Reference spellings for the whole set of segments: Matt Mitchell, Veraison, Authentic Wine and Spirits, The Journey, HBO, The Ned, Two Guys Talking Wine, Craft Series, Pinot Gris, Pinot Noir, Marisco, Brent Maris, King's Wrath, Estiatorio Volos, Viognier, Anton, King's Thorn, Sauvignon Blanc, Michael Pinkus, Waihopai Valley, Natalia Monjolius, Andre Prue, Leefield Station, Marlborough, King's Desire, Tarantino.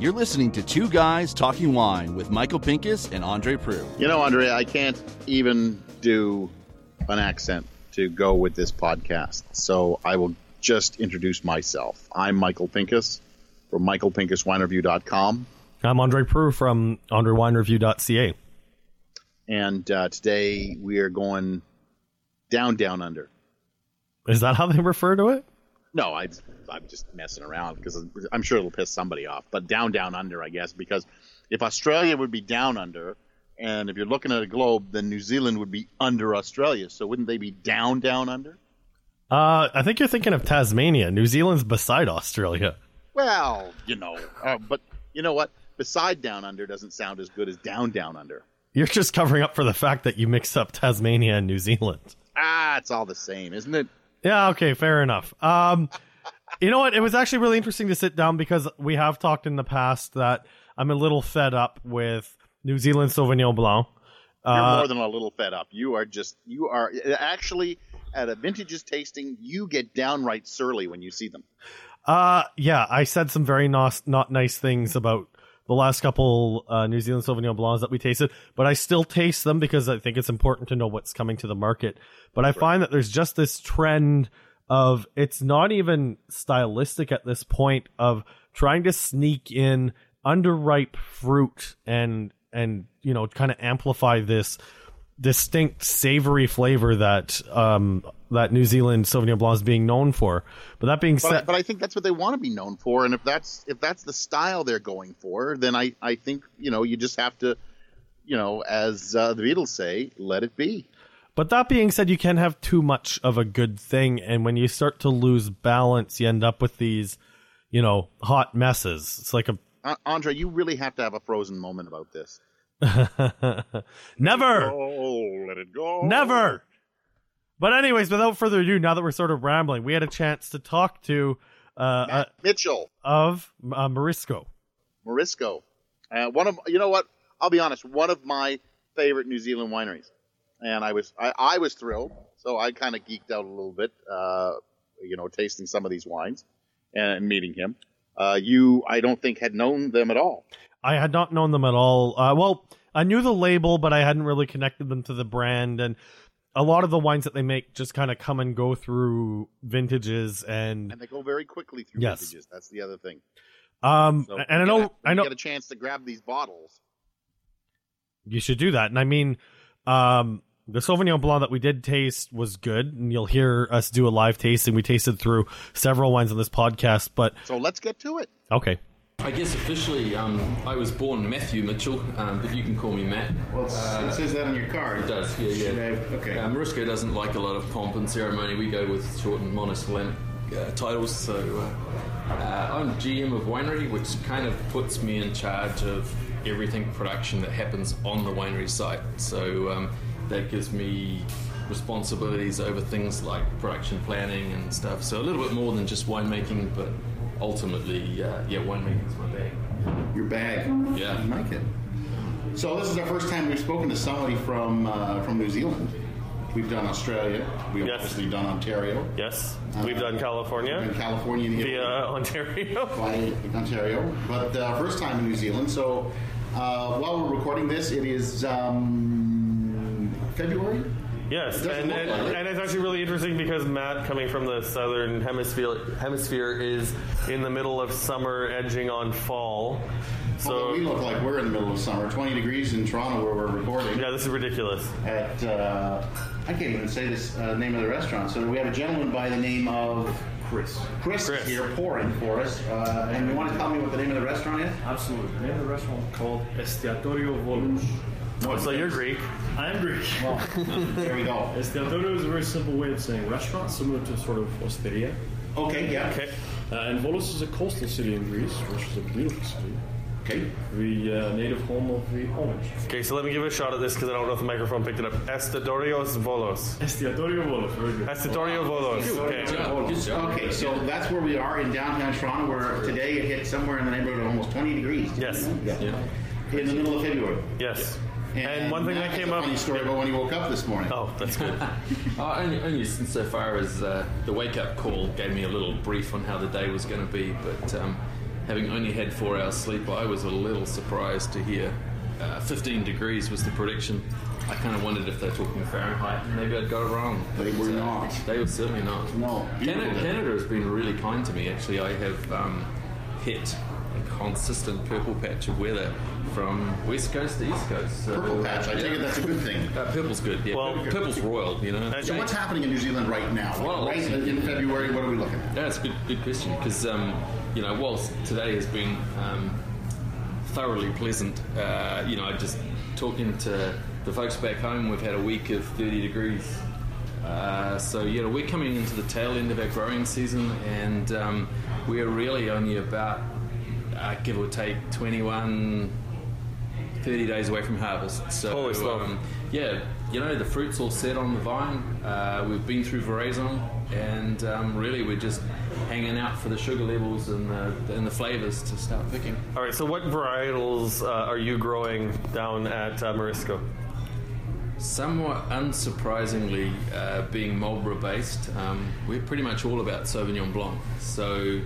You're listening to Two Guys Talking Wine with Michael Pinkus and Andre Prue. You know, Andre, I can't even do an accent to go with this podcast, so I will just introduce myself. I'm Michael Pinkus from michaelpinkuswinereview.com. I'm Andre Prue from andrewinereview.ca. And today we are going down, down under. Is that how they refer to it? No, I'm just messing around because I'm sure it'll piss somebody off. But down, down under, I guess, because if Australia would be down under, and if you're looking at a globe, then New Zealand would be under Australia. So wouldn't they be down, down under? I think you're thinking of Tasmania. New Zealand's beside Australia. Well, you know, but you know what? Beside down under doesn't sound as good as down, down under. You're just covering up for the fact that you mix up Tasmania and New Zealand. Ah, it's all the same, isn't it? Yeah, okay, fair enough. You know what? It was actually really interesting to sit down because we have talked in the past that I'm a little fed up with New Zealand Sauvignon Blanc. You're more than a little fed up. You are actually at a vintages tasting, you get downright surly when you see them. Yeah, I said some very not nice things about the last couple New Zealand Sauvignon Blancs that we tasted, but I still taste them because I think it's important to know what's coming to the market. But I find that there's just this trend of, it's not even stylistic at this point, of trying to sneak in underripe fruit and you know, kind of amplify this distinct savory flavor that that New Zealand Sauvignon Blanc is being known for. But that being said, but I think that's what they want to be known for, and if that's the style they're going for, then I think, you know, you just have to, you know, as the Beatles say, let it be. But that being said, you can have too much of a good thing, and when you start to lose balance, you end up with these, you know, hot messes. It's like a Andre, you really have to have a Frozen moment about this. Never. Oh, let it go. Never. But anyways, without further ado, now that we're sort of rambling, we had a chance to talk to Matt Mitchell of Marisco. Marisco, one of, you know what? I'll be honest, one of my favorite New Zealand wineries, and I was thrilled. So I kind of geeked out a little bit, you know, tasting some of these wines and meeting him. You, I don't think, had known them at all. I had not known them at all. Well, I knew the label, but I hadn't really connected them to the brand. And a lot of the wines that they make just kind of come and go through vintages, and they go very quickly through vintages. That's the other thing. So and I know, get a chance to grab these bottles. You should do that. And I mean, the Sauvignon Blanc that we did taste was good, and you'll hear us do a live tasting. We tasted through several wines on this podcast, but so let's get to it. Okay. I guess officially, I was born Matthew Mitchell, but you can call me Matt. Well, it says that on your card. It does, yeah. Okay. Marisco doesn't like a lot of pomp and ceremony. We go with short and monosyllabic titles. So I'm GM of winery, which kind of puts me in charge of everything production that happens on the winery site. So that gives me responsibilities over things like production planning and stuff. So a little bit more than just winemaking, but ultimately, winemaking is my bag. Your bag. Yeah. I like it. So this is our first time we've spoken to somebody from New Zealand. We've done Australia. We've obviously done Ontario. Yes. We've done California. We've done California and Italy. Via Ontario. By Ontario. But first time in New Zealand. So while we're recording this, it is February? Yes, and it's actually really interesting because Matt, coming from the southern hemisphere, is in the middle of summer, edging on fall. So well, we look like we're in the middle of summer. 20 degrees in Toronto where we're recording. Yeah, this is ridiculous. At I can't even say this name of the restaurant. So we have a gentleman by the name of Chris. Chris. Is here pouring for us. And you want to tell me what the name of the restaurant is? Absolutely. The name of the restaurant is called Estiatorio Volos. No, so you're Greek. I am Greek. Well, there we go. Estiatorio is a very simple way of saying restaurant, similar to sort of osteria. Okay, yeah. Okay. And Volos is a coastal city in Greece, which is a beautiful city. Okay. The native home of the orange. Okay, so let me give it a shot at this because I don't know if the microphone picked it up. Estiatorio Volos. Estiatorio Volos, very good. Estiatorio Volos. Okay, so that's where we are in downtown Toronto, where today it hit somewhere in the neighborhood of almost 20 degrees. Yes. Yeah. In the middle of February. Yes. Yeah. And one thing that came up. Funny story about when you woke up this morning. Oh, that's good. Only insofar as the wake-up call gave me a little brief on how the day was going to be, but having only had 4 hours sleep, I was a little surprised to hear 15 degrees was the prediction. I kind of wondered if they're talking Fahrenheit. Maybe I'd got it wrong. They were not. They were certainly not. No. Canada has been really kind to me, actually. I have hit a consistent purple patch of weather from west coast to east coast. So, purple patch, I take it that's a good thing. Purple's good, yeah. Well, purple's royal, you know. So what's happening in New Zealand right now? Well, right in February, what are we looking at? That's a good question, because, you know, whilst today has been thoroughly pleasant, you know, just talking to the folks back home, we've had a week of 30 degrees. So, you know, we're coming into the tail end of our growing season, and we're really only about, give or take, 30 days away from harvest. So, holy stuff. Yeah, you know, the fruit's all set on the vine. We've been through Veraison, and really we're just hanging out for the sugar levels and the flavors to start picking. All right, so what varietals are you growing down at Marisco? Somewhat unsurprisingly, being Marlborough-based, we're pretty much all about Sauvignon Blanc. So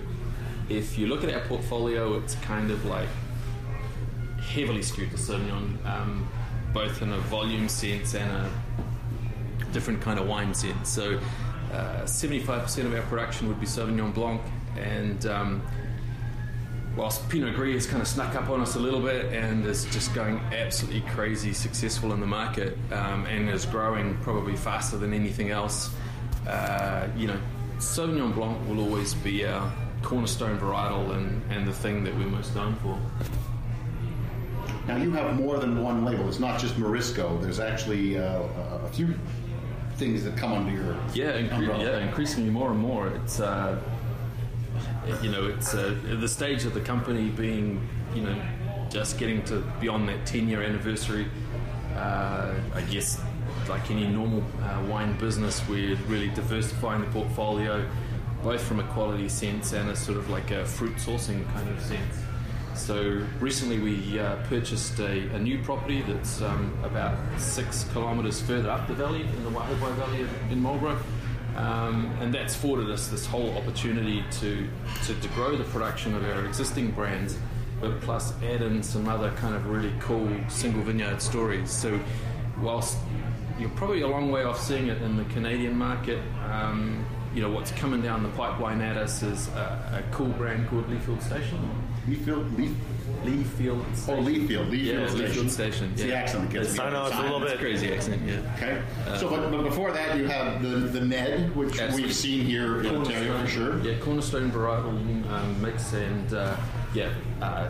if you look at our portfolio, it's kind of like heavily skewed to Sauvignon, both in a volume sense and a different kind of wine sense. So 75% of our production would be Sauvignon Blanc, and whilst Pinot Gris has kind of snuck up on us a little bit and is just going absolutely crazy successful in the market, and is growing probably faster than anything else, you know, Sauvignon Blanc will always be our cornerstone varietal and the thing that we're most known for. Now, you have more than one label. It's not just Marisco. There's actually a few things that come under your umbrella. Yeah, increasingly more and more. It's, you know, it's the stage of the company being, you know, just getting to beyond that 10-year anniversary. I guess, like any normal wine business, we're really diversifying the portfolio, both from a quality sense and a sort of like a fruit sourcing kind of sense. So recently we purchased a new property that's about 6 kilometres further up the valley, in the Waihopai Valley in Marlborough, and that's afforded us this whole opportunity to grow the production of our existing brands, but plus add in some other kind of really cool single vineyard stories. So whilst you're probably a long way off seeing it in the Canadian market, you know, what's coming down the pipeline at us is a cool brand called Leefield Station. Leefield Station. Oh, Leefield Station. Yeah. It's the accent that gets me. I know, it's a little bit crazy accent, yeah. Okay. So, but before that, you have the Ned, which we've seen here in Ontario for sure. Yeah, cornerstone varietal mix, and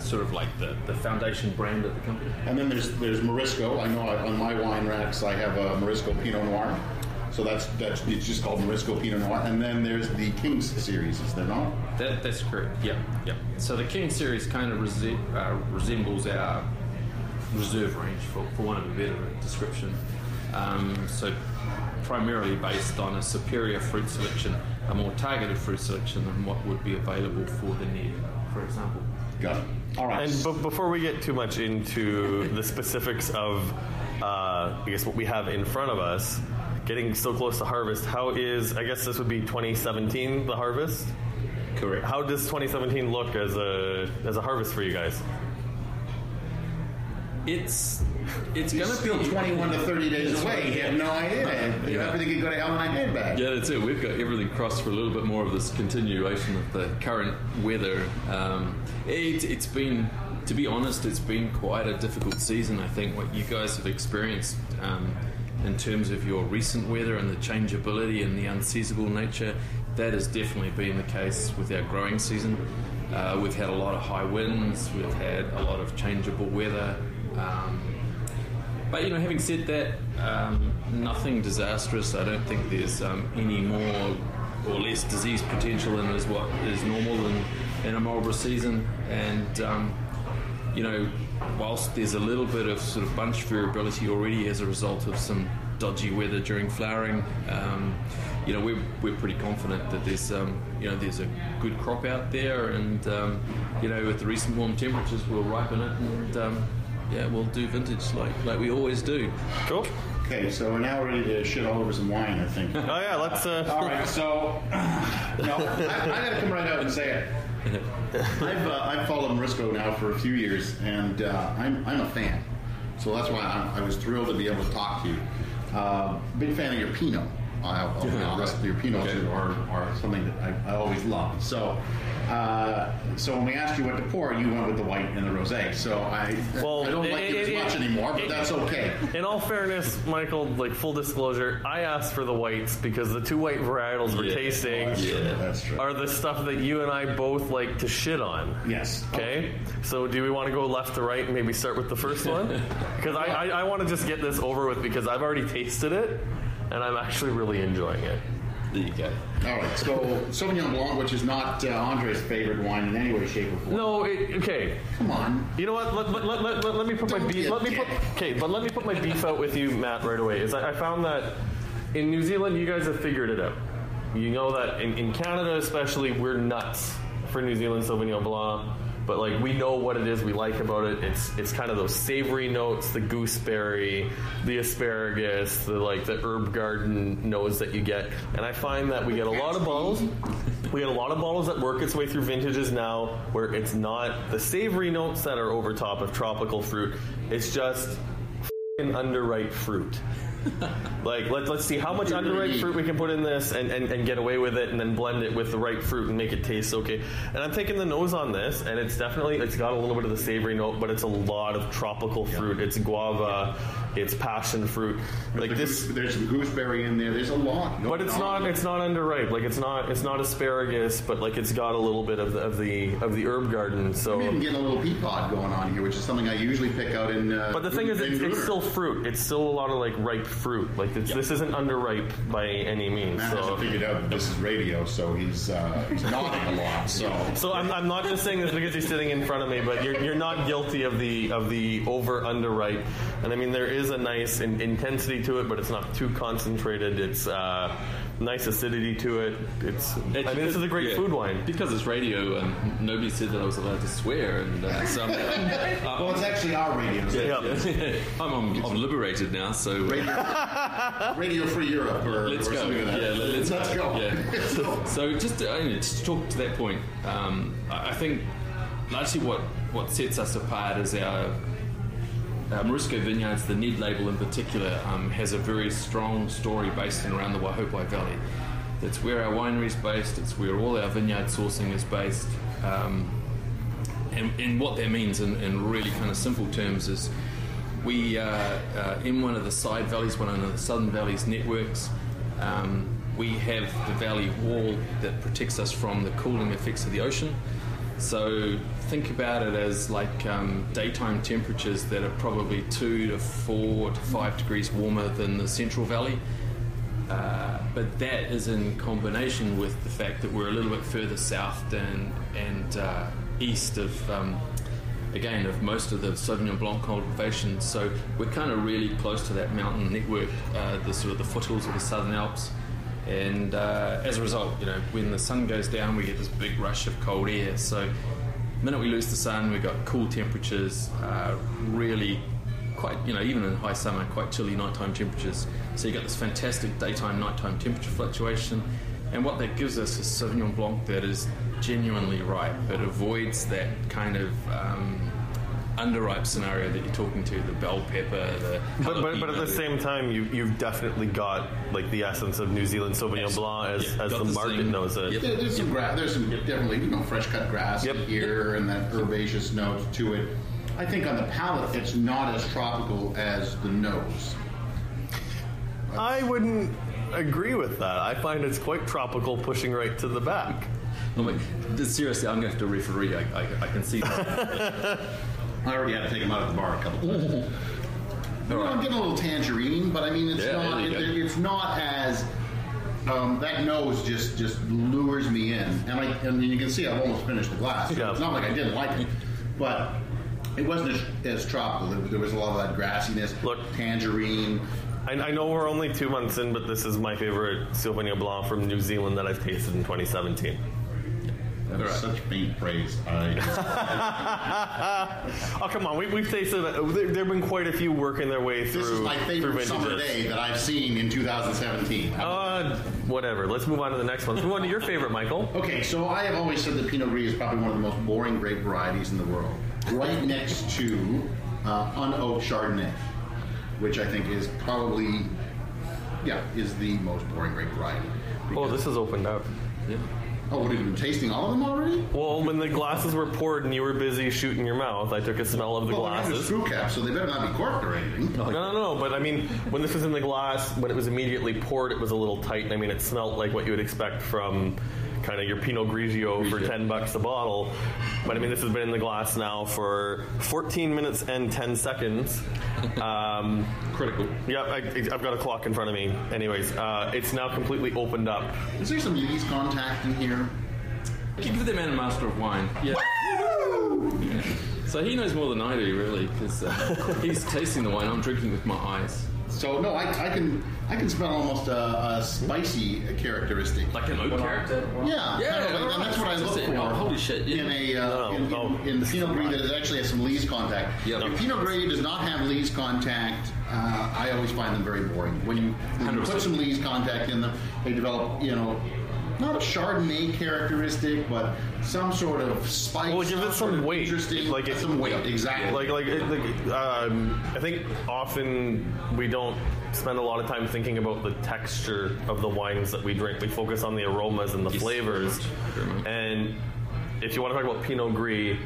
sort of like the foundation brand of the company. And then there's Marisco. I know on my wine racks I have a Marisco Pinot Noir. So that's it's just called Marisco Pinot Noir, and then there's the King's series, is there not? That's correct. Yeah. So the King's series kind of resembles our reserve range, for want of a better description. So primarily based on a superior fruit selection, a more targeted fruit selection than what would be available for the Ned, for example. Got it. All right. And before we get too much into the specifics of, I guess what we have in front of us. Getting so close to harvest, how is, I guess this would be 2017, the harvest? Correct. How does 2017 look as a harvest for you guys? It's going to be 21 to 30 days away. You have no idea. You everything could go to hell and I did back. Yeah, that's it. We've got everything crossed for a little bit more of this continuation of the current weather. It's been, to be honest, it's been quite a difficult season, I think, what you guys have experienced in terms of your recent weather and the changeability and the unseasonable nature. That has definitely been the case with our growing season. We've had a lot of high winds, we've had a lot of changeable weather. But, you know, having said that, nothing disastrous. I don't think there's any more or less disease potential than is what is normal in a Marlborough season. And, you know, whilst there's a little bit of sort of bunch variability already as a result of some dodgy weather during flowering, you know, we're pretty confident that there's you know, there's a good crop out there, and you know, with the recent warm temperatures, we'll ripen it, and yeah, we'll do vintage like we always do. Cool. Okay, so we're now ready to shit all over some wine, I think. Oh yeah, let's. All right, so no, I gotta come right out and say it. I've followed Marisco now for a few years, and I'm a fan. So that's why I was thrilled to be able to talk to you. Big fan of your Pinot. The rest of your Pinots are something that I always love. So when we asked you what to pour, you went with the white and the rosé. I don't like it as much anymore, but that's okay. In all fairness, Michael, full disclosure, I asked for the whites because the two white varietals we're tasting are the stuff that you and I both like to shit on. Yes. Okay? So do we want to go left to right and maybe start with the first one? Because I want to just get this over with because I've already tasted it. And I'm actually really enjoying it. There you go. All right, so Sauvignon Blanc, which is not Andre's favorite wine in any way, shape, or form. No, okay. Come on. You know what? Let me put my beef. Let me put my beef out with you, Matt, right away. I found that in New Zealand, you guys have figured it out. You know that in Canada, especially, we're nuts for New Zealand Sauvignon Blanc. But we know what it is we like about it. It's kind of those savory notes, the gooseberry, the asparagus, the herb garden notes that you get. And I find that we get a lot of bottles. We get a lot of bottles that work its way through vintages now, where it's not the savory notes that are over top of tropical fruit. It's just f***ing underripe fruit. Let's see how much underripe fruit we can put in this and get away with it, and then blend it with the ripe fruit and make it taste okay. And I'm taking the nose on this, and it's got a little bit of the savory note, but it's a lot of tropical fruit. It's guava, it's passion fruit. There's some gooseberry in there. There's a lot. But it's not underripe. It's not asparagus, but it's got a little bit of the herb garden. So I'm even getting a little peat pod going on here, which is something I usually pick out in. But the thing is, it's still fruit. It's still a lot of ripe fruit. This isn't underripe by any means. Matt hasn't figured out this is radio, so he's nodding a lot. So I'm not just saying this because he's sitting in front of me, but you're not guilty of the over underripe. And I mean, there is a nice intensity to it, but it's not too concentrated. It's nice acidity to it. This is a great food wine because it's radio, and nobody said that I was allowed to swear. And well, it's actually our radio. Yeah. I'm liberated now, so radio free Europe. Let's go. Something like that. Let's go. Yeah. So just to talk to that point, I think largely what sets us apart is our Marisco Vineyards. The Ned label in particular has a very strong story based around the Waihopai Valley. That's where our winery is based. It's where all our vineyard sourcing is based. And what that means in really kind of simple terms is we are in one of the side valleys, one of the Southern Valleys networks. We have the valley wall that protects us from the cooling effects of the ocean. So think about it as daytime temperatures that are probably 2 to 4 to 5 degrees warmer than the Central Valley. But that is in combination with the fact that we're a little bit further south than and east of, again, of most of the Sauvignon Blanc cultivation. So we're kind of really close to that mountain network, the sort of the foothills of the Southern Alps. And as a result, when the sun goes down, we get this big rush of cold air. So the minute we lose the sun, we've got cool temperatures, really quite, even in high summer, quite chilly nighttime temperatures. So you've got this fantastic daytime, nighttime temperature fluctuation. And what that gives us is Sauvignon Blanc that is genuinely ripe, but avoids that kind of underripe scenario that you're talking to, the bell pepper, but at the same time, you've definitely got the essence of New Zealand Sauvignon Blanc as the market knows it. Yep. There's some grass, there's some definitely fresh cut grass here and that herbaceous note to it. I think on the palate, it's not as tropical as the nose. I wouldn't agree with that. I find it's quite tropical, pushing right to the back. Seriously, I'm going to have to referee. I can see that. I already had to take them out of the bar a couple of times. I'm getting a little tangerine, but I mean, it's not as that nose just lures me in, and you can see I've almost finished the glass. Yeah. It's not like I didn't like it, but it wasn't as tropical. There was a lot of that grassiness, tangerine. I know we're only 2 months in, but this is my favorite Sauvignon Blanc from New Zealand that I've tasted in 2017. That's right. Such faint praise. Oh, come on. We've tasted there have been quite a few working their way through. This is my favorite summer day that I've seen in 2017. Whatever. Let's move on to the next one. Let's move on to your favorite, Michael. Okay, so I have always said that Pinot Gris is probably one of the most boring grape varieties in the world. Right next to un-oaked Chardonnay, which I think is probably, is the most boring grape variety. Oh, this is opened up. Yeah. Oh, what have you been tasting all of them already? Well, when the glasses were poured and you were busy shooting your mouth, I took a smell of the glasses. Well, screw cap, so they better not be corked or anything. No. But I mean, when this was in the glass, when it was immediately poured, it was a little tight. And I mean, it smelled like what you would expect from kind of your Pinot Grigio for $10 a bottle. But I mean, this has been in the glass now for 14 minutes and 10 seconds. Critical. Yeah, I've got a clock in front of me. Anyways, it's now completely opened up. Is there some yeast contact in here? Give the man a master of wine. Yeah. Woo! Yeah. So he knows more than I do, really, because he's tasting the wine. I'm drinking with my eyes. So no, I can smell almost a spicy characteristic, like an oak character. Yeah. And that's what I look for. Oh, holy shit! Yeah. In the Pinot Gris that actually has some lees contact. Yep. If Pinot Gris does not have lees contact, I always find them very boring. When you put some lees contact in them, they develop, not a Chardonnay characteristic, but some sort of spice. Well, give it some weight. Interesting, like some weight, exactly. I think often we don't spend a lot of time thinking about the texture of the wines that we drink. We focus on the aromas and the flavors. And if you want to talk about Pinot Gris,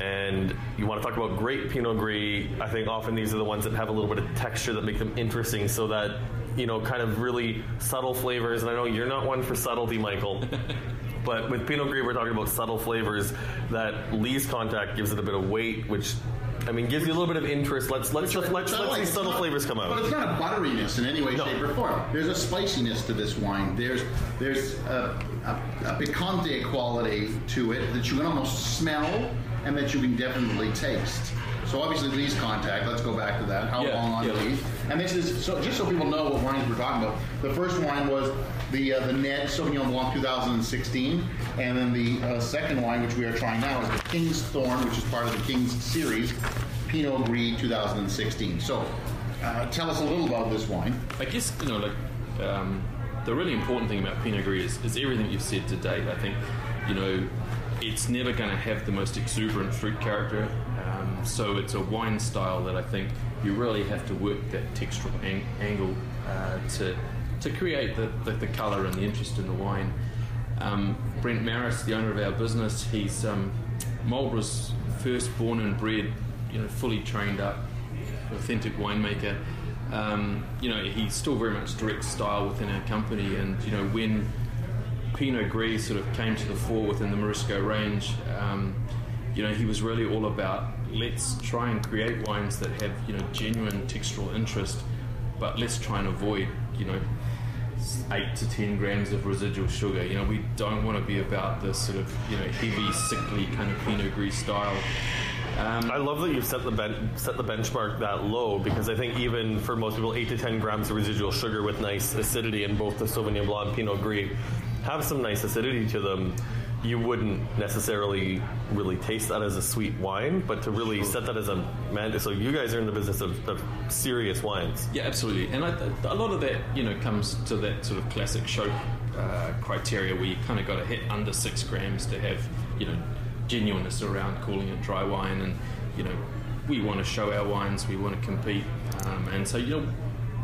and you want to talk about great Pinot Gris, I think often these are the ones that have a little bit of texture that make them interesting, so that, kind of really subtle flavors. And I know you're not one for subtlety, Michael, but with Pinot Gris, we're talking about subtle flavors that lees contact gives it a bit of weight, which, I mean, gives you a little bit of interest. Let these subtle flavors come out. But it's not a butteriness in any way, shape, or form. There's a spiciness to this wine. There's a picante quality to it that you can almost smell, and that you can definitely taste. So obviously lees contact, let's go back to that. How long on lees? And this is, so just so people know what wines we're talking about, the first wine was the Ned Sauvignon Blanc 2016, and then the second wine, which we are trying now, is the King's Thorn, which is part of the King's series, Pinot Gris 2016. So tell us a little about this wine. I guess, the really important thing about Pinot Gris is everything you've said to date. I think, it's never going to have the most exuberant fruit character, so it's a wine style that I think you really have to work that textural angle to create the colour and the interest in the wine. Brent Maris, the owner of our business, he's Marlborough's first born and bred, fully trained up, authentic winemaker. He still very much directs style within our company, and when Pinot Gris sort of came to the fore within the Marisco range, he was really all about, let's try and create wines that have, genuine textural interest, but let's try and avoid, 8 to 10 grams of residual sugar. We don't want to be about this sort of, heavy, sickly kind of Pinot Gris style. I love that you've set the benchmark that low, because I think even for most people, 8 to 10 grams of residual sugar with nice acidity in both the Sauvignon Blanc and Pinot Gris have some nice acidity to them. You wouldn't necessarily really taste that as a sweet wine, but to really set that as a mandate. So you guys are in the business of serious wines. Yeah, absolutely. And a lot of that, comes to that sort of classic show criteria where you kind of got to hit under 6 grams to have, genuineness around calling it dry wine. And, we want to show our wines, we want to compete. And so,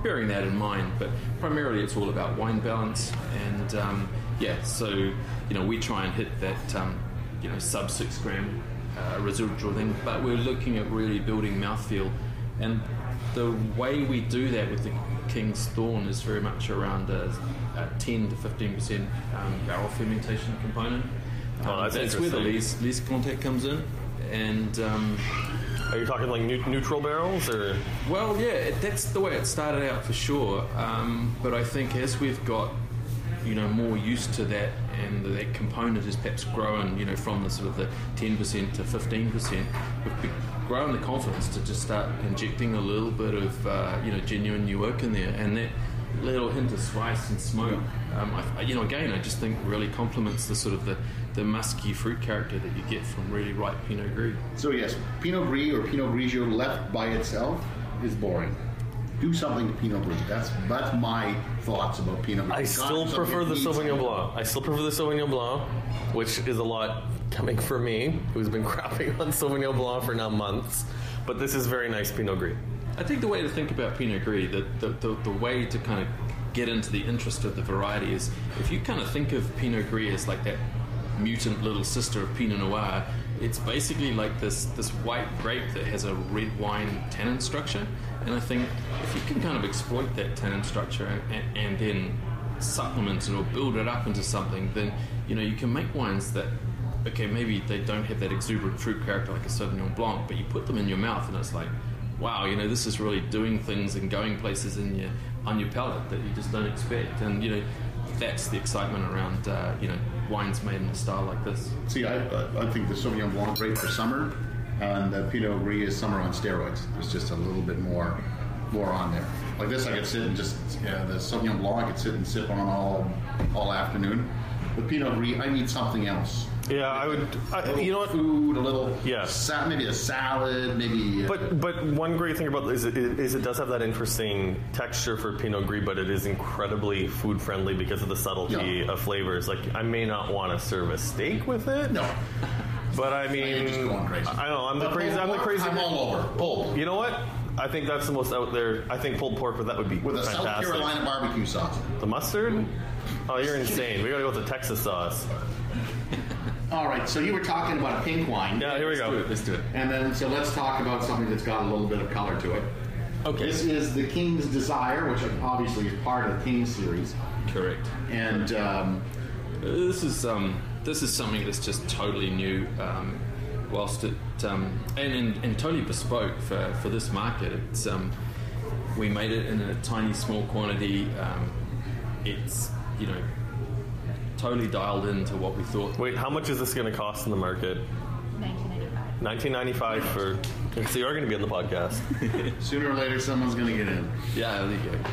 bearing that in mind, but primarily it's all about wine balance, and we try and hit that sub 6 gram residual thing, but we're looking at really building mouthfeel, and the way we do that with the King's Thorn is very much around a 10 to 15% barrel fermentation component. That's where the lees contact comes in, and. Are you talking like neutral barrels, or? Well, yeah, that's the way it started out for sure. But I think as we've got, more used to that, and that component is perhaps grown, from the sort of the 10% to 15%, we've grown the confidence to just start injecting a little bit of, genuine new oak in there, and that little hint of spice and smoke. I just think really complements the sort of the the musky fruit character that you get from really ripe Pinot Gris. So yes, Pinot Gris or Pinot Grigio left by itself is boring. Do something to Pinot Gris. That's my thoughts about Pinot Gris. I still prefer the Sauvignon Blanc. I still prefer the Sauvignon Blanc, which is a lot coming from me, who's been crapping on Sauvignon Blanc for now months. But this is very nice Pinot Gris. I think the way to think about Pinot Gris, the way to kind of get into the interest of the variety is, if you kind of think of Pinot Gris as like that mutant little sister of Pinot Noir, it's basically like this white grape that has a red wine tannin structure. And I think if you can kind of exploit that tannin structure and then supplement it or build it up into something, then you can make wines that, okay, maybe they don't have that exuberant fruit character like a Sauvignon Blanc, but you put them in your mouth and it's like, wow, this is really doing things and going places in your on your palate that you just don't expect. And that's the excitement around wines made in a style like this. See, I think the Sauvignon Blanc is great for summer. And the Pinot Gris is summer on steroids. There's just a little bit more on there. Like this, I could sit and just, the Sauvignon Blanc, I could sit and sip on all afternoon. With Pinot Gris, I need something else. Yeah, I would. Food, a little. Yeah. Maybe a salad, maybe. But one great thing about this is it does have that interesting texture for Pinot Gris, but it is incredibly food friendly because of the subtlety of flavors. Like, I may not want to serve a steak with it. No. But I mean, I know I'm the crazy. I'm all over pulled. You know what? I think that's the most out there. I think pulled pork, but that would be with fantastic. A South Carolina barbecue sauce. The mustard? Oh, you're insane. We gotta go with the Texas sauce. All right. So you were talking about a pink wine. Yeah. Here we go. Let's do it. And then so let's talk about something that's got a little bit of color to it. Okay. This is the King's Desire, which obviously is part of the King's series. Correct. And This is something that's just totally new, whilst it and totally bespoke for this market. It's we made it in a tiny small quantity. It's totally dialed into what we thought. Wait, how much is this going to cost in the market? $19.95 for. So you are going to be on the podcast. Sooner or later, someone's going to get in. Yeah,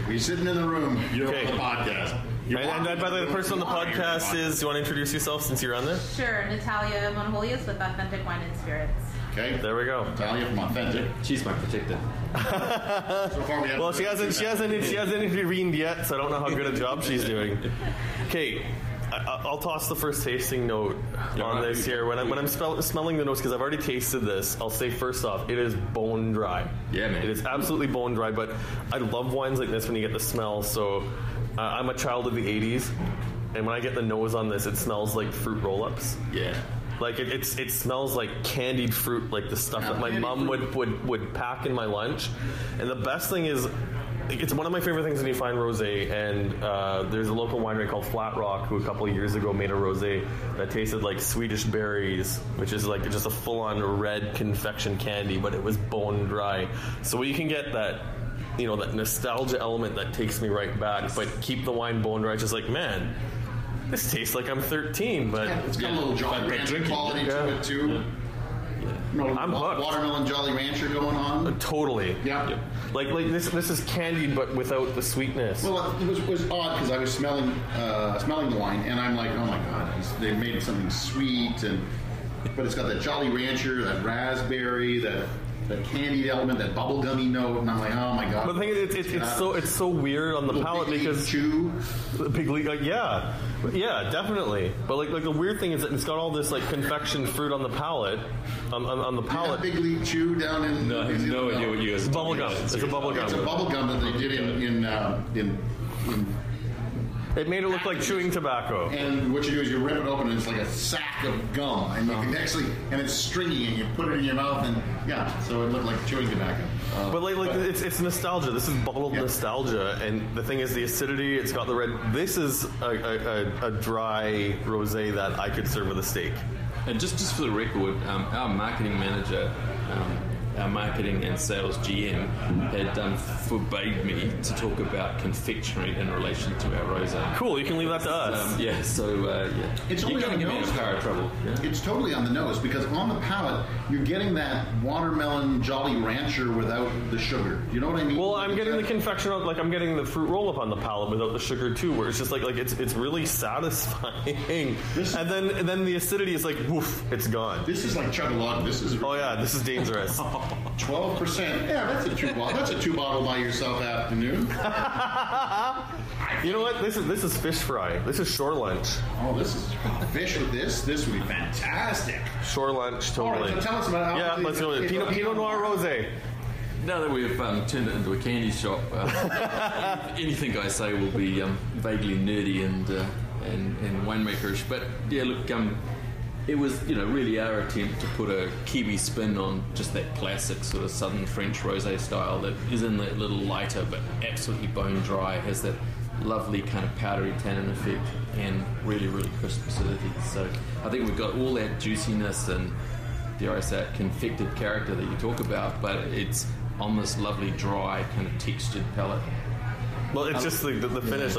we're sitting in the room. You're okay. On the podcast. And by the way, the person on the podcast is, do you want to introduce yourself since you're on there? Sure, Natalia Monjolius with Authentic Wine and Spirits. Okay, there we go. Natalia from Authentic. She's my protector. So far we have she hasn't intervened yet, so I don't know how good a job she's doing. Okay, I'll toss the first tasting note on this here. When I'm smelling the notes, because I've already tasted this, I'll say first off, it is bone dry. Yeah, man. It is absolutely bone dry, but I love wines like this when you get the smell, so... I'm a child of the 80s, and when I get the nose on this, it smells like fruit roll-ups. Yeah. Like, it smells like candied fruit, like the stuff that my mom would pack in my lunch. And the best thing is, it's one of my favorite things when you find rosé, and there's a local winery called Flat Rock, who a couple of years ago made a rosé that tasted like Swedish berries, which is like just a full-on red confection candy, but it was bone dry. So you can get that... that nostalgia element that takes me right back, but keep the wine bone dry. Just like, man, this tastes like I'm 13, but it's got a little Jolly Rancher quality to it too. Yeah. I'm hooked. Watermelon Jolly Rancher going on. Totally. Yeah. Yep. Like this is candied, but without the sweetness. Well, it was odd because I was smelling the wine, and I'm like, oh my god, they made something sweet, but it's got that Jolly Rancher, that raspberry, that. The candied element, that bubblegummy note, and I'm like, oh my god! But the thing is, it's so weird on the palate because chew, pig league, like yeah, definitely. But like the weird thing is that it's got all this like confection fruit on the palate, on the palate. Pig league chew down in no idea what you guys. Bubblegum. It's a bubblegum. It's a bubblegum that they did in. It made it look like chewing tobacco. And what you do is you rip it open and it's like a sack of gum. And you can actually, and it's stringy and you put it in your mouth and so it looked like chewing tobacco. But it's nostalgia. This is bottled nostalgia. And the thing is the acidity, it's got the red. This is a dry rosé that I could serve with a steak. And just for the record, our marketing manager our marketing and sales GM had forbade me to talk about confectionery in relation to our rosé. Cool, you can leave that to us. It's only on the nose. It's totally on the nose, because on the palate you're getting that watermelon Jolly Rancher without the sugar. You know what I mean? Well, I'm getting the confectioner, like I'm getting the fruit roll up on the palate without the sugar too, where it's just like it's really satisfying. And then the acidity is like woof, it's gone. This is like chug-a-lug. This is dangerous. 12%. Yeah, that's a two bottle by yourself afternoon. You know what? This is fish fry. This is shore lunch. Oh, this is fish with this. This would be fantastic. Shore lunch, totally. All right, so tell us about how. Yeah, let's go with Pinot Noir Rosé. Now that we've turned it into a candy shop, anything I say will be vaguely nerdy and winemakerish. But yeah, look, it was really our attempt to put a Kiwi spin on just that classic sort of southern French rosé style that is in that little lighter but absolutely bone dry, has that lovely kind of powdery tannin effect and really, really crisp acidity. So I think we've got all that juiciness and, dare I say it, confected character that you talk about, but it's on this lovely dry kind of textured palate. Well, it's just like the finish,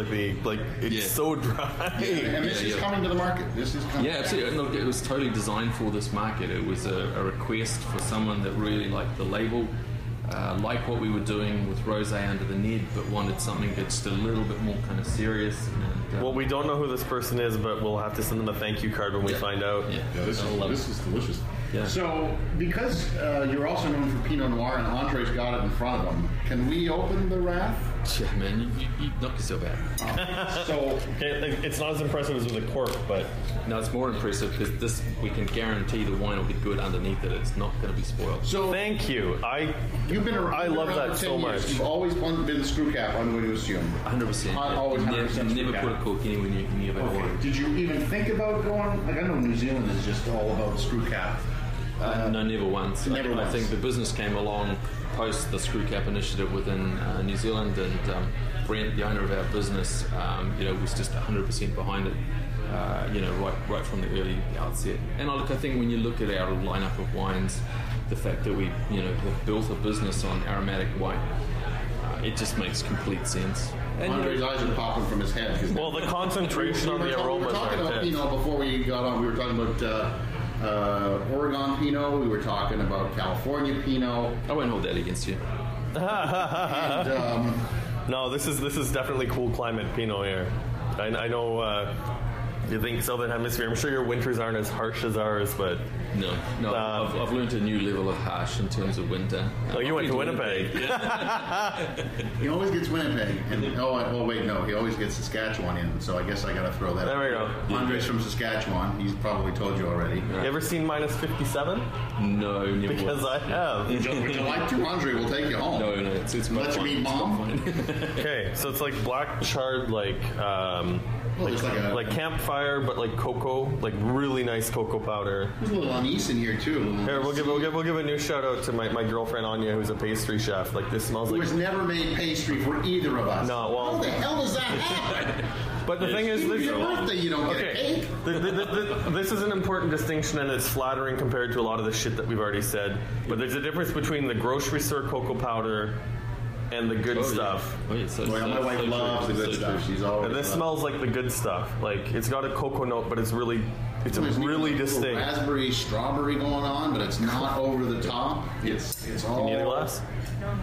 it's so dry. Yeah. And this is coming to the market. Yeah, absolutely. Look, it was totally designed for this market. It was a request for someone that really liked the label, like what we were doing with Rosé Under the Ned, but wanted something that's just a little bit more kind of serious. Well, we don't know who this person is, but we'll have to send them a thank you card when we find out. Yeah. This is delicious. Yeah. So, because you're also known for Pinot Noir, and Andre's got it in front of him, can we open the Wrath? Yeah, man, you knock yourself out. It's not as impressive as with a cork, but... No, it's more impressive, because this, we can guarantee the wine will be good underneath it. It's not going to be spoiled. So, thank you. You've been around for 10 years. You've always been screw cap, I'm going to assume. 100%. Always 100%. Never put a cork anywhere near my wine. Did you even think about going... Like, I know New Zealand is just all about screw cap. No, never once. I think the business came along post the screw cap initiative within New Zealand, and Brent, the owner of our business, was just 100% behind it, right from the early outset. And I think when you look at our lineup of wines, the fact that we, have built a business on aromatic wine, it just makes complete sense. And Andre's eyes are popping from his head. Well, the concentration of the aromas. We were talking about before we got on. We were talking about. Oregon Pinot, we were talking about California Pinot. I won't hold that against you. And, no, this is definitely cool climate Pinot here. I know you think Southern Hemisphere. I'm sure your winters aren't as harsh as ours, but... No, I've learned a new level of harsh in terms of winter. Oh, you went to Winnipeg. He always gets Winnipeg. And, he always gets Saskatchewan in, so I guess I got to throw that out. There we go. Andre's from Saskatchewan. He's probably told you already. Right. You ever seen minus 57? No, never. Because I have. Would you like to, Andre? We'll take you home. No, it's my let you meet Mom? Okay, so it's like black charred, like campfire, but like cocoa, like really nice cocoa powder. There's a little anise in here too. Here, we'll give a new shout out to my girlfriend Anya, who's a pastry chef. Like this smells like. Who has never made pastry for either of us. No, well. How the hell does that happen? But the thing is, this your birthday, you don't get a cake. This is an important distinction, and it's flattering compared to a lot of the shit that we've already said. But there's a difference between the grocery store cocoa powder. And the good stuff. Yeah. My wife loves the good stuff. She's always. And this smells like the good stuff. Like it's got a cocoa note, but it's really distinct. Raspberry, strawberry going on, but it's not over the top. It's all. You need a glass? No.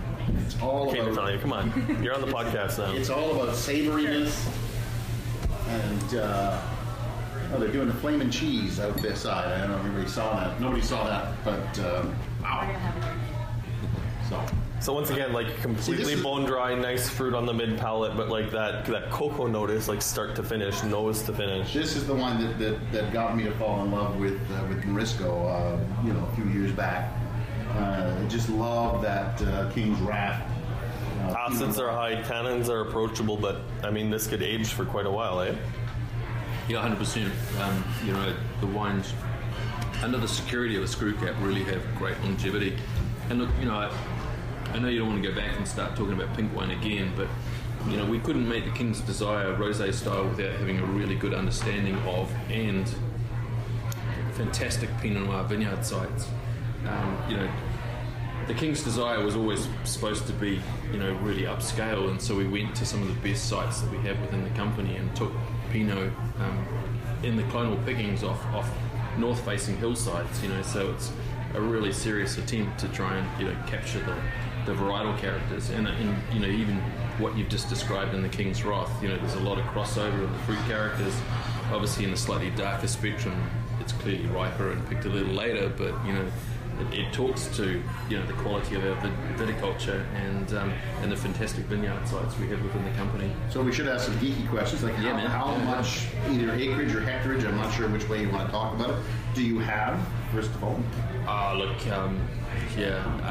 It's all. Okay, Natalia, come on. You're on the podcast now. It's all about savoriness. And they're doing a flaming cheese out this side. I don't know if everybody saw that. Nobody saw that, but wow. So once again, like completely bone dry, nice fruit on the mid palate, but like that cocoa note is like start to finish, nose to finish. This is the one that got me to fall in love with Marisco, a few years back. I just love that King's Wrath. Acids are high, tannins are approachable, but I mean this could age for quite a while, eh? Yeah, 100%. The wines under the security of a screw cap really have great longevity, and look, I know you don't want to go back and start talking about pink wine again, but we couldn't make the King's Desire rosé style without having a really good understanding of and fantastic Pinot Noir vineyard sites. the King's Desire was always supposed to be, really upscale, and so we went to some of the best sites that we have within the company and took Pinot in the clonal pickings off north-facing hillsides, so it's a really serious attempt to try and, capture the varietal characters, and even what you've just described in the King's Wrath, there's a lot of crossover of the fruit characters. Obviously, in the slightly darker spectrum, it's clearly riper and picked a little later, but it talks to the quality of our viticulture and the fantastic vineyard sites we have within the company. So we should ask some geeky questions, like how much either acreage or hectarage, I'm not sure which way you want to talk about it, do you have, first of all? Our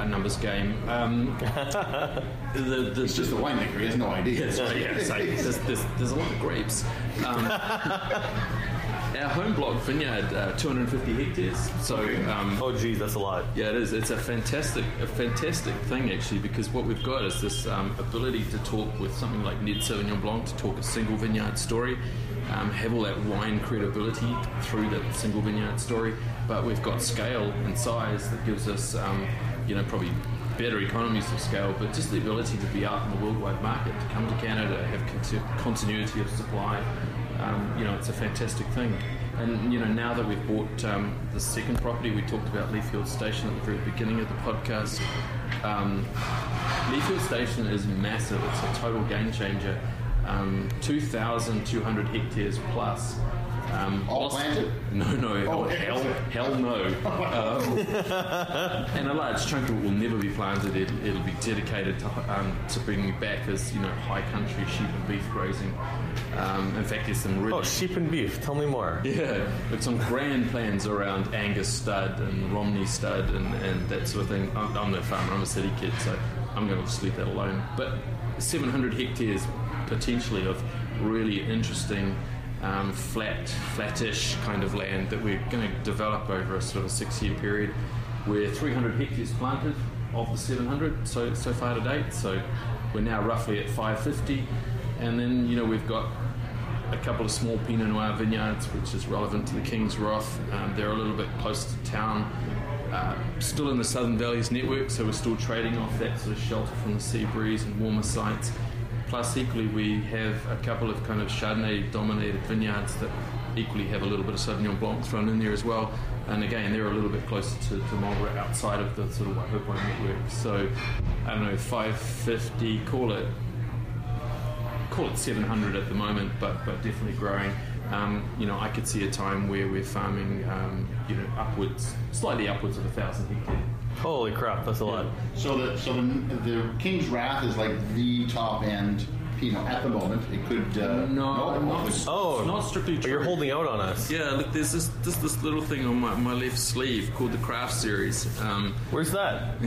numbers game. It's just the winemaker, he has no idea. There's a lot of grapes. Our home block vineyard, 250 hectares. So, that's a lot. Yeah, it is. It's a fantastic thing actually, because what we've got is this ability to talk with something like Ned Sauvignon Blanc, to talk a single vineyard story, have all that wine credibility through that single vineyard story. But we've got scale and size that gives us, probably better economies of scale, but just the ability to be out in the worldwide market, to come to Canada, have continuity of supply. It's a fantastic thing. And, now that we've bought the second property, we talked about Leefield Station at the very beginning of the podcast. Leefield Station is massive. It's a total game changer. 2,200 hectares plus. All planted? No. Oh, hell no. And a large chunk of it will never be planted. It'll be dedicated to bringing back this, high country sheep and beef grazing. In fact, there's some really... Oh, sheep and beef. Tell me more. Yeah. With some grand plans around Angus stud and Romney stud and that sort of thing. I'm no farmer. I'm a city kid, so I'm going to just leave that alone. But 700 hectares potentially of really interesting... flattish kind of land that we're going to develop over a sort of 6-year period. We're 300 hectares planted of the 700 so far to date, so we're now roughly at 550, and then we've got a couple of small Pinot Noir vineyards, which is relevant to the King's Wrath. They're a little bit close to town, still in the Southern Valleys network, so we're still trading off that sort of shelter from the sea breeze and warmer sites. Plus, equally, we have a couple of kind of Chardonnay-dominated vineyards that equally have a little bit of Sauvignon Blanc thrown in there as well. And again, they're a little bit closer to Marlborough, outside of the sort of Waihopai network. So, I don't know, 550, call it 700 at the moment, but definitely growing. I could see a time where we're farming, slightly upwards of 1,000 hectares. Holy crap, that's a lot. So the King's Wrath is like the top end Pinot at the moment. It could not strictly true. But you're holding out on us. Yeah, look, there's this little thing on my left sleeve called the Craft Series. Where's that?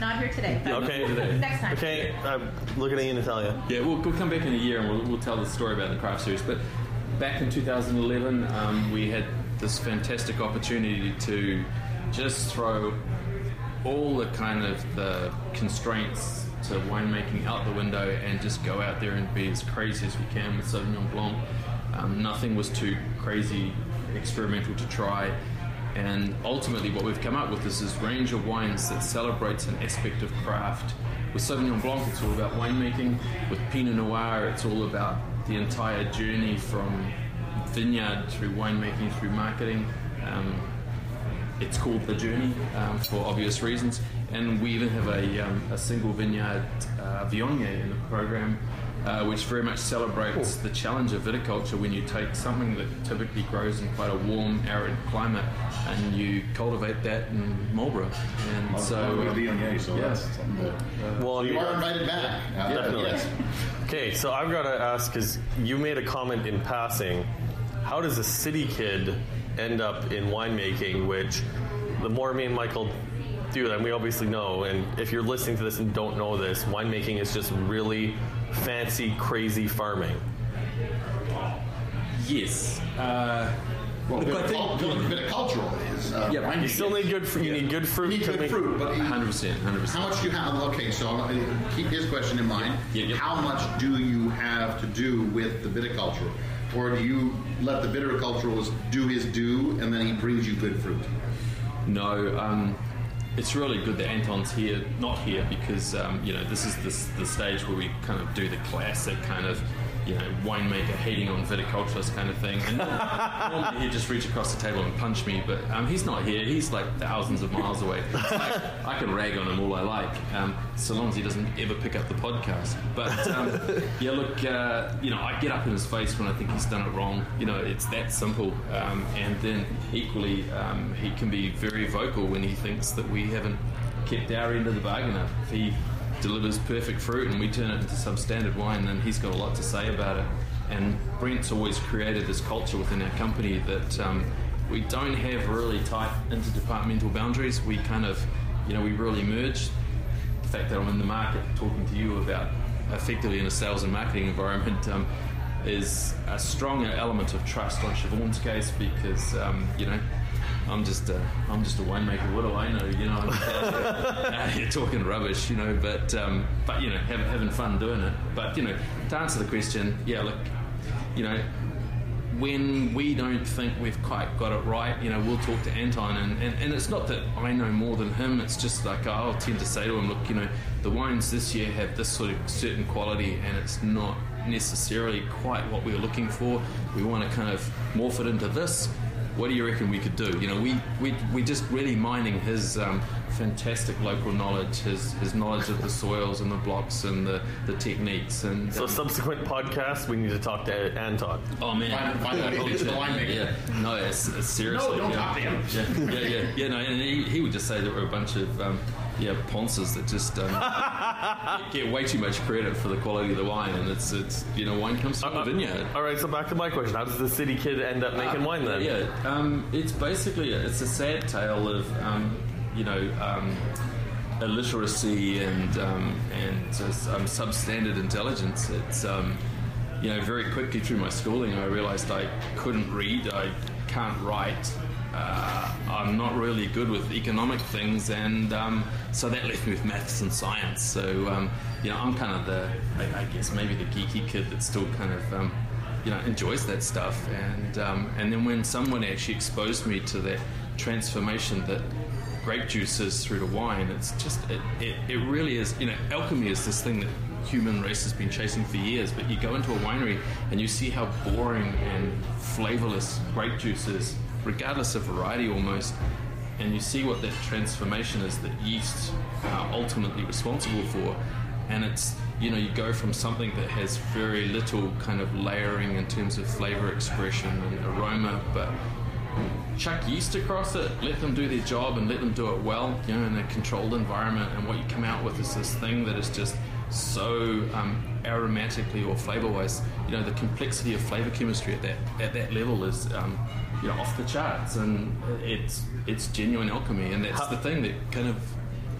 Not here today. Okay. Next time. Okay, I'm looking at you, Natalia. Yeah, we'll come back in a year and we'll tell the story about the Craft Series. But back in 2011, we had this fantastic opportunity to just throw all the kind of the constraints to winemaking out the window and just go out there and be as crazy as we can with Sauvignon Blanc. Nothing was too crazy, experimental to try, and ultimately what we've come up with is this range of wines that celebrates an aspect of craft. With Sauvignon Blanc, it's all about winemaking. With Pinot Noir, it's all about the entire journey from vineyard through winemaking through marketing. It's called The Journey, for obvious reasons, and we even have a single vineyard, Viognier, in the program, which very much celebrates the challenge of viticulture when you take something that typically grows in quite a warm, arid climate and you cultivate that in Marlborough. And you are invited back. Yeah, definitely. Yes. Okay, so I've got to ask, because you made a comment in passing, how does a city kid end up in winemaking, which the more me and Michael do that, we obviously know, and if you're listening to this and don't know this, winemaking is just really fancy, crazy farming. Yes. You still need good fruit. You need good fruit. You need good fruit, but 100%. How much do you have? Okay, so keep his question in mind. Yeah. How much do you have to do with the viticulture? Or do you let the viticulturalist do his due and then he brings you good fruit? No, it's really good that Anton's here, not here, because this is the stage where we kind of do the classic kind of winemaker hating on viticulturist kind of thing. And normally he'd just reach across the table and punch me, but he's not here. He's like thousands of miles away. I can rag on him all I like, so long as he doesn't ever pick up the podcast. But I get up in his face when I think he's done it wrong. It's that simple. And then equally, he can be very vocal when he thinks that we haven't kept our end of the bargain up. If he delivers perfect fruit and we turn it into substandard wine, then he's got a lot to say about it. And Brent's always created this culture within our company that we don't have really tight interdepartmental boundaries. We kind of, we really merge. The fact that I'm in the market talking to you about effectively in a sales and marketing environment is a stronger element of trust on Siobhan's case because, I'm just a winemaker. What do I know? You're talking rubbish, but having fun doing it. But to answer the question, when we don't think we've quite got it right, we'll talk to Anton, and it's not that I know more than him. It's just like I'll tend to say to him, look, the wines this year have this sort of certain quality, and it's not necessarily quite what we were looking for. We want to kind of morph it into this. What do you reckon we could do? We're just really mining his fantastic local knowledge, his knowledge of the soils and the blocks and the techniques. And so subsequent podcasts, we need to talk to Anton. Oh man, no, it's seriously. No, don't talk to him. And he would just say that we're a bunch of ponces that just get way too much credit for the quality of the wine, and it's wine comes from the vineyard. All right, so back to my question: how does the city kid end up making wine then? Yeah. It's a sad tale of illiteracy and substandard intelligence. It's very quickly through my schooling I realized I couldn't read, I can't write, I'm not really good with economic things, and so that left me with maths and science. So I'm kind of the geeky kid that still kind of enjoys that stuff, and then when someone actually exposed me to that transformation that grape juice is through to wine, it's just it really is. Alchemy is this thing that human race has been chasing for years, but you go into a winery and you see how boring and flavorless grape juice is, regardless of variety almost, and you see what that transformation is that yeasts are ultimately responsible for. And it's, you go from something that has very little kind of layering in terms of flavor expression and aroma, but chuck yeast across it, let them do their job and let them do it well, in a controlled environment, and what you come out with is this thing that is just so aromatically or flavor-wise, the complexity of flavor chemistry at that level is off the charts, and it's genuine alchemy, and that's the thing that kind of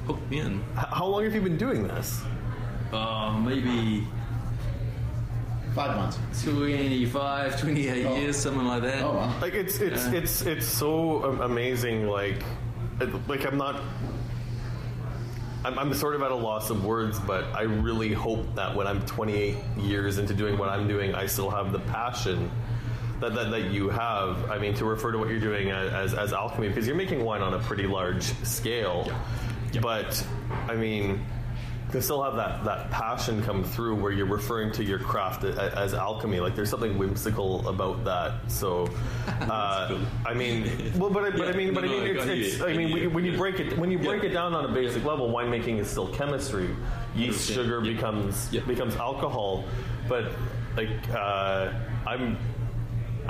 hooked me in. How long have you been doing this? Maybe 5 months. 25, 28 years, something like that. Oh wow! Like it's so amazing. Like I'm sort of at a loss of words, but I really hope that when I'm 28 years into doing what I'm doing, I still have the passion that you have. I mean, to refer to what you're doing as alchemy, because you're making wine on a pretty large scale. Yeah. Yeah. But I mean, to still have that passion come through where you're referring to your craft as alchemy, like there's something whimsical about that. So cool. I mean, well, when you break it down on a basic level, winemaking is still chemistry. Yeast, sugar becomes alcohol. But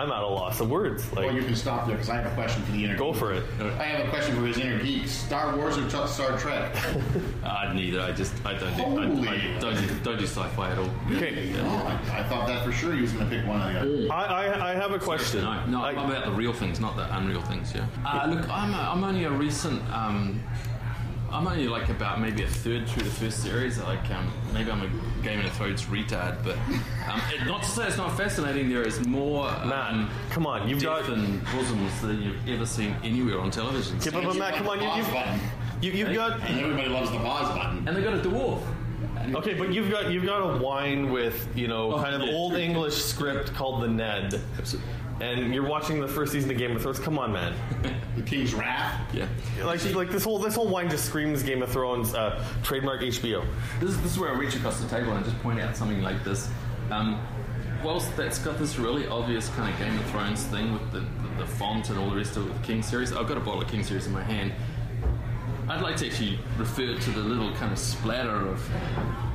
I'm at a loss of words. Well, you can stop there because I have a question for the inner geek. Go for it. I have a question for his inner geek. Star Wars or Star Trek? Neither. I don't do sci-fi at all. Okay. Yeah. I thought that for sure he was going to pick one or the other. I have a question. I'm about the real things, not the unreal things. Yeah. Look, I'm only a recent. I'm only about maybe a third through the first series. Maybe I'm a Game of Thrones retard, but not to say it's not fascinating. There is more come on, you've got depth and bosoms than you've ever seen anywhere on television. Give up on that. Come on, you've got. And everybody loves the pause button. And they got a dwarf. Okay, but you've got a wine with kind of old English script called The Ned. Absolutely. and you're watching the first season of Game of Thrones. Come on, man. The King's Wrath. Yeah. Like this whole wine just screams Game of Thrones. Trademark HBO. This is where I reach across the table and just point out something like this. Whilst that's got this really obvious kind of Game of Thrones thing with the font and all the rest of it with King series, I've got a bottle of King series in my hand. I'd like to actually refer to the little kind of splatter of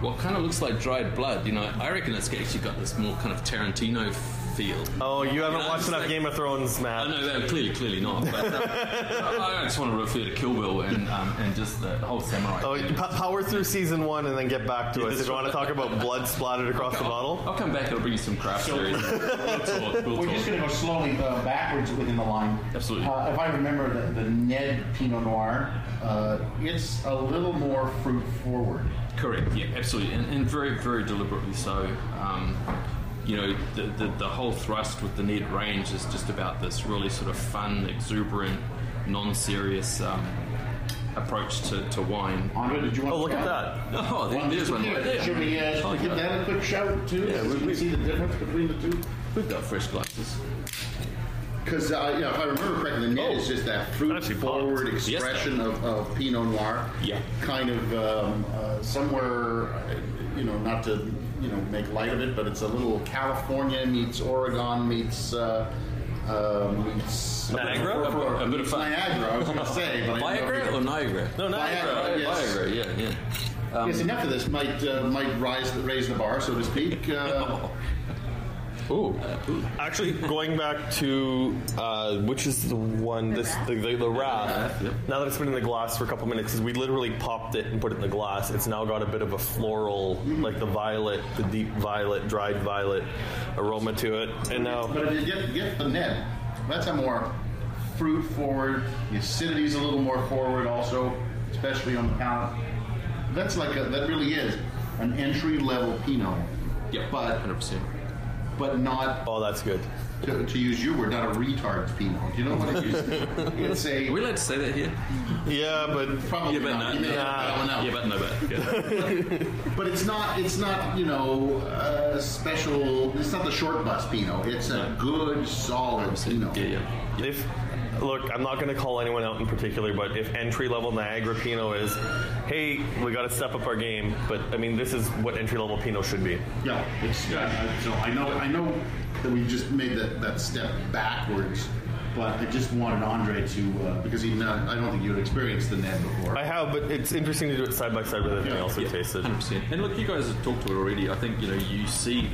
what kind of looks like dried blood. You know, I reckon it's actually got this more kind of Tarantino feel. Oh, you haven't watched enough Game of Thrones, Matt. No, clearly not. But I just want to refer to Kill Bill and just the whole samurai. Oh, power through season one and then get back to us. If you want to talk about blood splattered across the bottle, I'll come back and I'll bring you some craft series. We're just going to go slowly backwards within the line. Absolutely. If I remember the Ned Pinot Noir. It's a little more fruit forward. Correct, yeah, absolutely, and very, very deliberately so. You know, the whole thrust with the Ned range is just about this really sort of fun, exuberant, non-serious approach to wine. Andre, did you want to look at that? Oh, there's one right there. Should we give that a quick shout, too? Yeah, so we see the difference between the two. We've got fresh glasses. Because if I remember correctly, the Ned is just that fruit-forward expression of Pinot Noir. Yeah. Kind of somewhere, not to make light of it, but it's a little California meets Oregon meets. Niagara? A bit of fun. Niagara, I was going to say. Niagara or Niagara? No, Niagara. Niagara, yeah. Yes, enough of this might raise the bar, so to speak. Ooh. Actually, going back to which is the one, the Wrath. Yep. Now that it's been in the glass for a couple minutes, because we literally popped it and put it in the glass, it's now got a bit of a floral, like the deep violet, dried violet aroma to it. And now, but if you get the Ned, that's a more fruit forward. The acidity's a little more forward, also, especially on the palate. That's that really is an entry level Pinot. Yeah, but 100%. But not... Oh, that's good. To use your word, not a retard's Pinot. You know what I mean? Are we allowed to say that here? Yeah, but... Probably not. Yeah, but no, but... Yeah. But it's not, a special... It's not the short bus Pinot. It's a good, solid Pinot. Yeah. If... Look, I'm not going to call anyone out in particular, but if entry-level Niagara Pinot is, hey, we got to step up our game, but, I mean, this is what entry-level Pinot should be. Yeah, so I know that we just made that step backwards, but I just wanted Andre to, because I don't think you had experienced the Ned before. I have, but it's interesting to do it side-by-side with everything else we've tasted. 100%. And look, you guys have talked to it already. I think, you see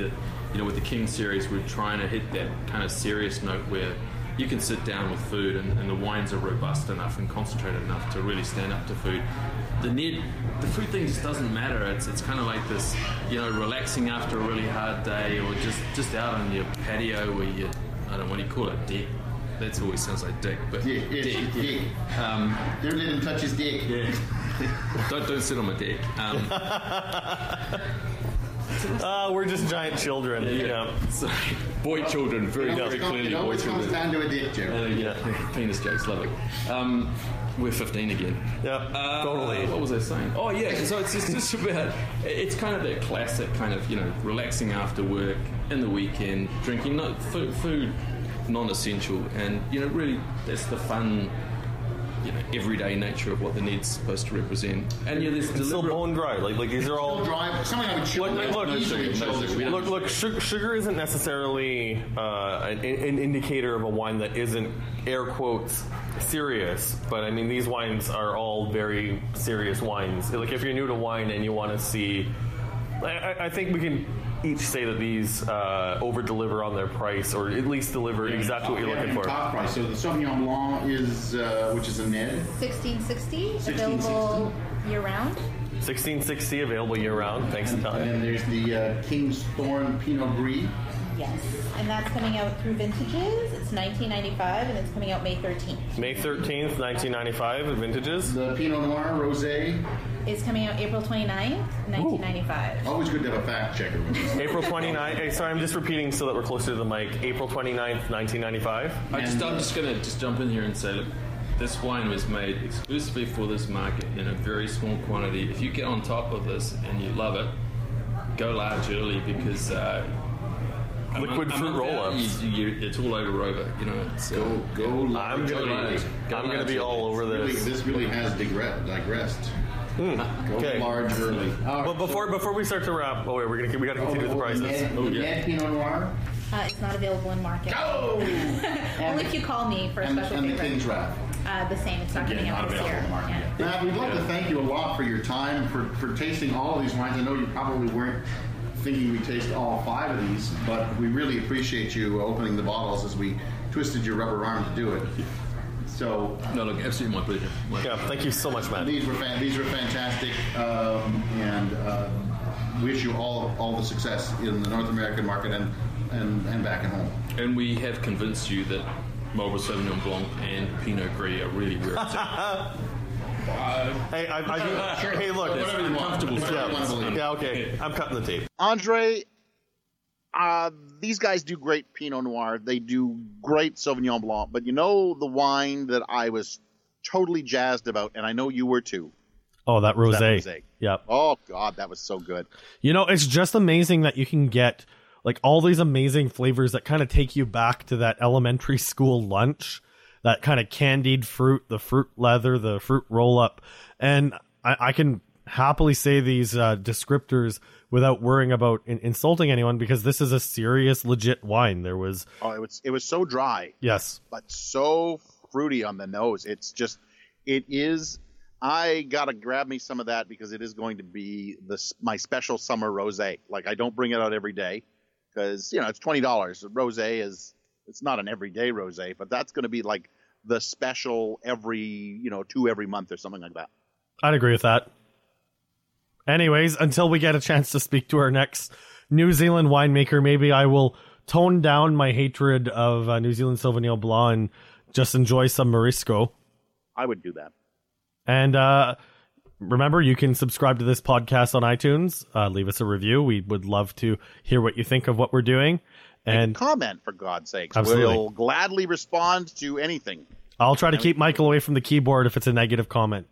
that, with the King series, we're trying to hit that kind of serious note where you can sit down with food and the wines are robust enough and concentrated enough to really stand up to food. The Ned, the food thing just doesn't matter. It's kind of like this, relaxing after a really hard day or just out on your patio where you, I don't know, what do you call it, deck? That always sounds like dick, but dick. Yeah. Don't let him touch his dick. Yeah. don't sit on my dick. We're just giant children. Yeah. Sorry. Boy children, very clearly boy children. It comes down to a dick joke. Penis jokes, lovely. We're 15 again. Yeah, totally. What was I saying? Oh, yeah, so it's just about... It's kind of that classic kind of, relaxing after work, in the weekend, drinking food non-essential, and, really that's the fun... everyday nature of what the Ned's supposed to represent. And it's still bone dry. Like these are all dry. Look, sugar isn't necessarily an indicator of a wine that isn't air quotes serious. But I mean, these wines are all very serious wines. Like if you're new to wine and you want to see, I think we can each say that these over-deliver on their price, or at least deliver exactly what you're looking for. Top price. So the Sauvignon Blanc is, which is a Ned, 1660, available year-round. 1660, available year-round. Thanks, Natalia. And then there's the King's Thorn Pinot Gris. Yes, and that's coming out through vintages. It's 1995, and it's coming out May 13th. May 13th, 1995, vintages. The Pinot Noir Rosé is coming out April 29th, 1995. Ooh. Always good to have a fact checker with us. April 29th. Hey, sorry, I'm just repeating so that we're closer to the mic. April 29th, 1995. I'm just going to jump in here and say, look, this wine was made exclusively for this market in a very small quantity. If you get on top of this and you love it, go large early because... liquid fruit roll-ups. It's all over Robo. You know, it's go. I'm gonna be all over this. This really has digressed. Okay. Large early. Well, before we start to wrap, we got to continue with the prices. Ned Pinot Noir. It's not available in market. No! Only if you call me for a special favor. And the King's Wrath. The same. It's not getting out this year. Yeah. Matt, we'd like to thank you a lot for your time, for tasting all of these wines. I know you probably weren't thinking we'd taste all five of these, but we really appreciate you opening the bottles as we twisted your rubber arm to do it. So, no, look, absolutely my pleasure. Thank you so much, Matt. These were fantastic, and wish you all the success in the North American market and back at home. And we have convinced you that Marlborough Sauvignon Blanc and Pinot Gris are really very Hey, look, I'm cutting the tape. Andre, these guys do great Pinot Noir. They do great Sauvignon Blanc. But you know the wine that I was totally jazzed about, and I know you were too? Oh, that rosé. Yep. Oh, God, that was so good. You know, it's just amazing that you can get like all these amazing flavors that kind of take you back to that elementary school lunch, that kind of candied fruit, the fruit leather, the fruit roll-up. And I can happily say these descriptors without worrying about insulting anyone, because this is a serious, legit wine. There was it was so dry, yes, but so fruity on the nose. It's just, it is. I gotta grab me some of that because it is going to be my special summer rosé. Like, I don't bring it out every day because it's $20. Rosé is, it's not an everyday rosé, but that's going to be like the special two every month or something like that. I'd agree with that. Anyways, until we get a chance to speak to our next New Zealand winemaker, maybe I will tone down my hatred of New Zealand Sauvignon Blanc and just enjoy some Marisco. I would do that. And remember, you can subscribe to this podcast on iTunes. Leave us a review. We would love to hear what you think of what we're doing. And comment, for God's sakes. Absolutely. We'll gladly respond to anything. I'll try to keep Michael away from the keyboard if it's a negative comment.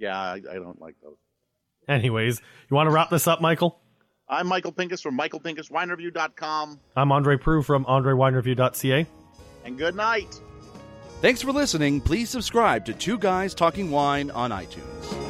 Yeah, I don't like those. Anyways, you want to wrap this up, Michael? I'm Michael Pinkus from michaelpinkuswinereview.com. I'm Andre Prue from andrewinereview.ca. And good night. Thanks for listening. Please subscribe to Two Guys Talking Wine on iTunes.